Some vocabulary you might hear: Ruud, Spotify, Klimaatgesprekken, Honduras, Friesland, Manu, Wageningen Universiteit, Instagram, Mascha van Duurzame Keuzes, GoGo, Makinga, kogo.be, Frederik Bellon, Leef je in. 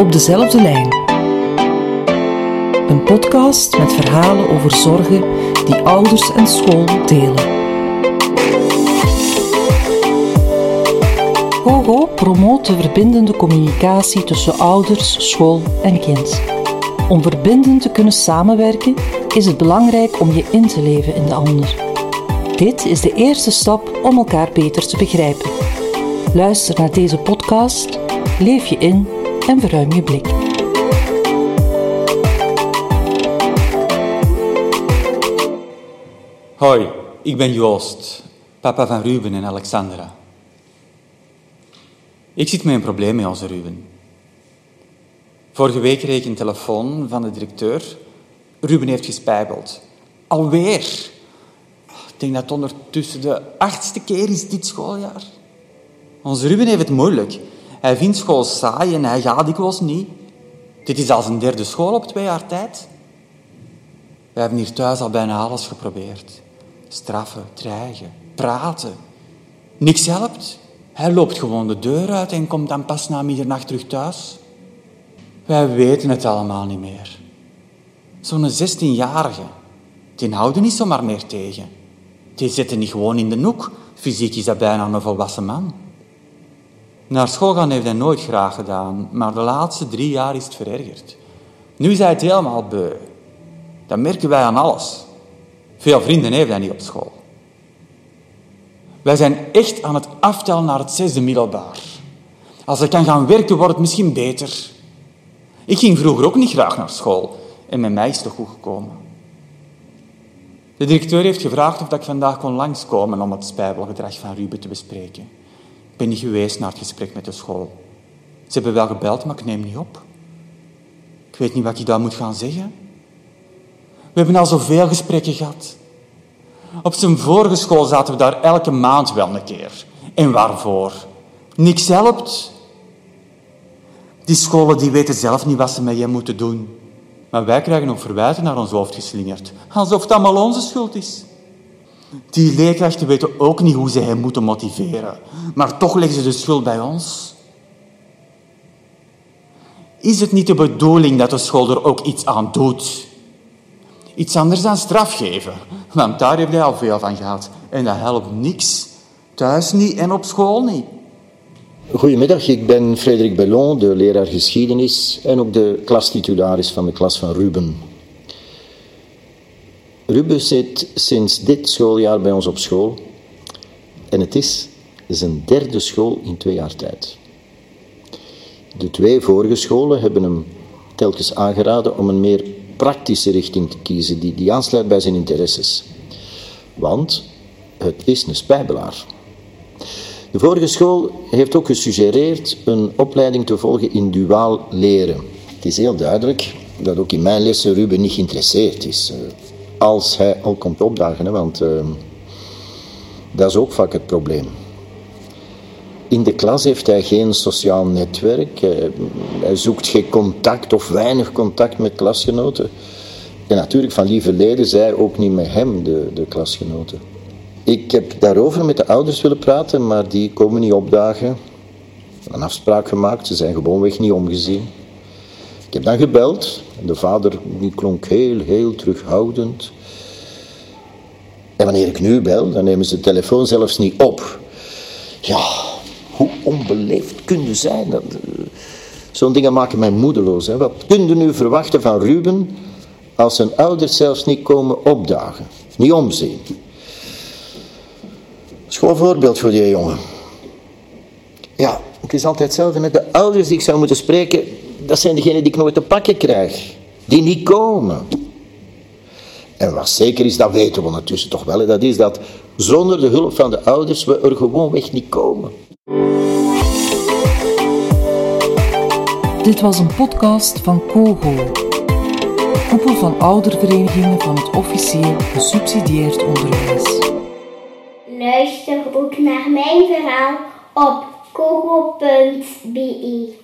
Op dezelfde lijn. Een podcast met verhalen over zorgen die ouders en school delen. GoGo promoot de verbindende communicatie tussen ouders, school en kind. Om verbindend te kunnen samenwerken is het belangrijk om je in te leven in de ander. Dit is de eerste stap om elkaar beter te begrijpen. Luister naar deze podcast, leef je in en verruim je blik. Hoi, ik ben Joost, papa van Ruben en Alexandra. Ik zit met een probleem met onze Ruben. Vorige week kreeg ik een telefoon van de directeur. Ruben heeft gespijbeld. Alweer! Ik denk dat het ondertussen de 8e keer is dit schooljaar. Onze Ruben heeft het moeilijk. Hij vindt school saai en hij gaat dikwijls niet. Dit is al zijn 3e school op 2 jaar tijd. We hebben hier thuis al bijna alles geprobeerd. Straffen, dreigen, praten. Niks helpt. Hij loopt gewoon de deur uit en komt dan pas na middernacht terug thuis. Wij weten het allemaal niet meer. Zo'n 16-jarige, die houden niet zomaar meer tegen. Die zitten niet gewoon in de noek. Fysiek is dat bijna een volwassen man. Naar school gaan heeft hij nooit graag gedaan, maar de laatste 3 jaar is het verergerd. Nu is hij het helemaal beu. Dat merken wij aan alles. Veel vrienden heeft hij niet op school. Wij zijn echt aan het aftellen naar het 6e middelbaar. Als hij kan gaan werken, wordt het misschien beter. Ik ging vroeger ook niet graag naar school. En met mij is het toch goed gekomen. De directeur heeft gevraagd of ik vandaag kon langskomen om het spijbelgedrag van Ruben te bespreken. Ik ben niet geweest naar het gesprek met de school. Ze hebben wel gebeld, maar ik neem niet op. Ik weet niet wat ik daar moet gaan zeggen. We hebben al zoveel gesprekken gehad. Op zijn vorige school zaten we daar elke maand wel een keer. En waarvoor? Niks helpt. Die scholen die weten zelf niet wat ze met je moeten doen. Maar wij krijgen ook verwijten naar ons hoofd geslingerd. Alsof het allemaal onze schuld is. Die leerkrachten weten ook niet hoe ze hen moeten motiveren. Maar toch leggen ze de schuld bij ons. Is het niet de bedoeling dat de school er ook iets aan doet? Iets anders dan straf geven. Want daar heeft hij al veel van gehad. En dat helpt niks. Thuis niet en op school niet. Goedemiddag, ik ben Frederik Bellon, de leraar geschiedenis en ook de klastitularis van de klas van Ruben. Ruben zit sinds dit schooljaar bij ons op school. En het is zijn 3e school in 2 jaar tijd. De 2 vorige scholen hebben hem telkens aangeraden om een meer praktische richting te kiezen die aansluit bij zijn interesses. Want het is een spijbelaar. De vorige school heeft ook gesuggereerd een opleiding te volgen in duaal leren. Het is heel duidelijk dat ook in mijn lessen Ruben niet geïnteresseerd is. Als hij al komt opdagen, hè, want dat is ook vaak het probleem. In de klas heeft hij geen sociaal netwerk. Hij zoekt geen contact of weinig contact met klasgenoten. En natuurlijk van lieve leden, zij ook niet met hem, de klasgenoten. Ik heb daarover met de ouders willen praten, maar die komen niet opdagen. Een afspraak gemaakt, ze zijn gewoonweg niet omgezien. Ik heb dan gebeld en de vader die klonk heel terughoudend. En wanneer ik nu bel, dan nemen ze de telefoon zelfs niet op. Ja, hoe onbeleefd kun je zijn? Zo'n dingen maken mij moedeloos. Hè? Wat kun je nu verwachten van Ruben als zijn ouders zelfs niet komen opdagen? Niet omzien. Schoolvoorbeeld voor die jongen. Ja, het is altijd hetzelfde met de ouders die ik zou moeten spreken. Dat zijn degenen die ik nooit te pakken krijg. Die niet komen. En wat zeker is, dat weten we ondertussen toch wel. Dat is dat zonder de hulp van de ouders we er gewoonweg niet komen. Dit was een podcast van KoGo. Koepel van ouderverenigingen van het officieel gesubsidieerd onderwijs. Luister ook naar mijn verhaal op kogo.be.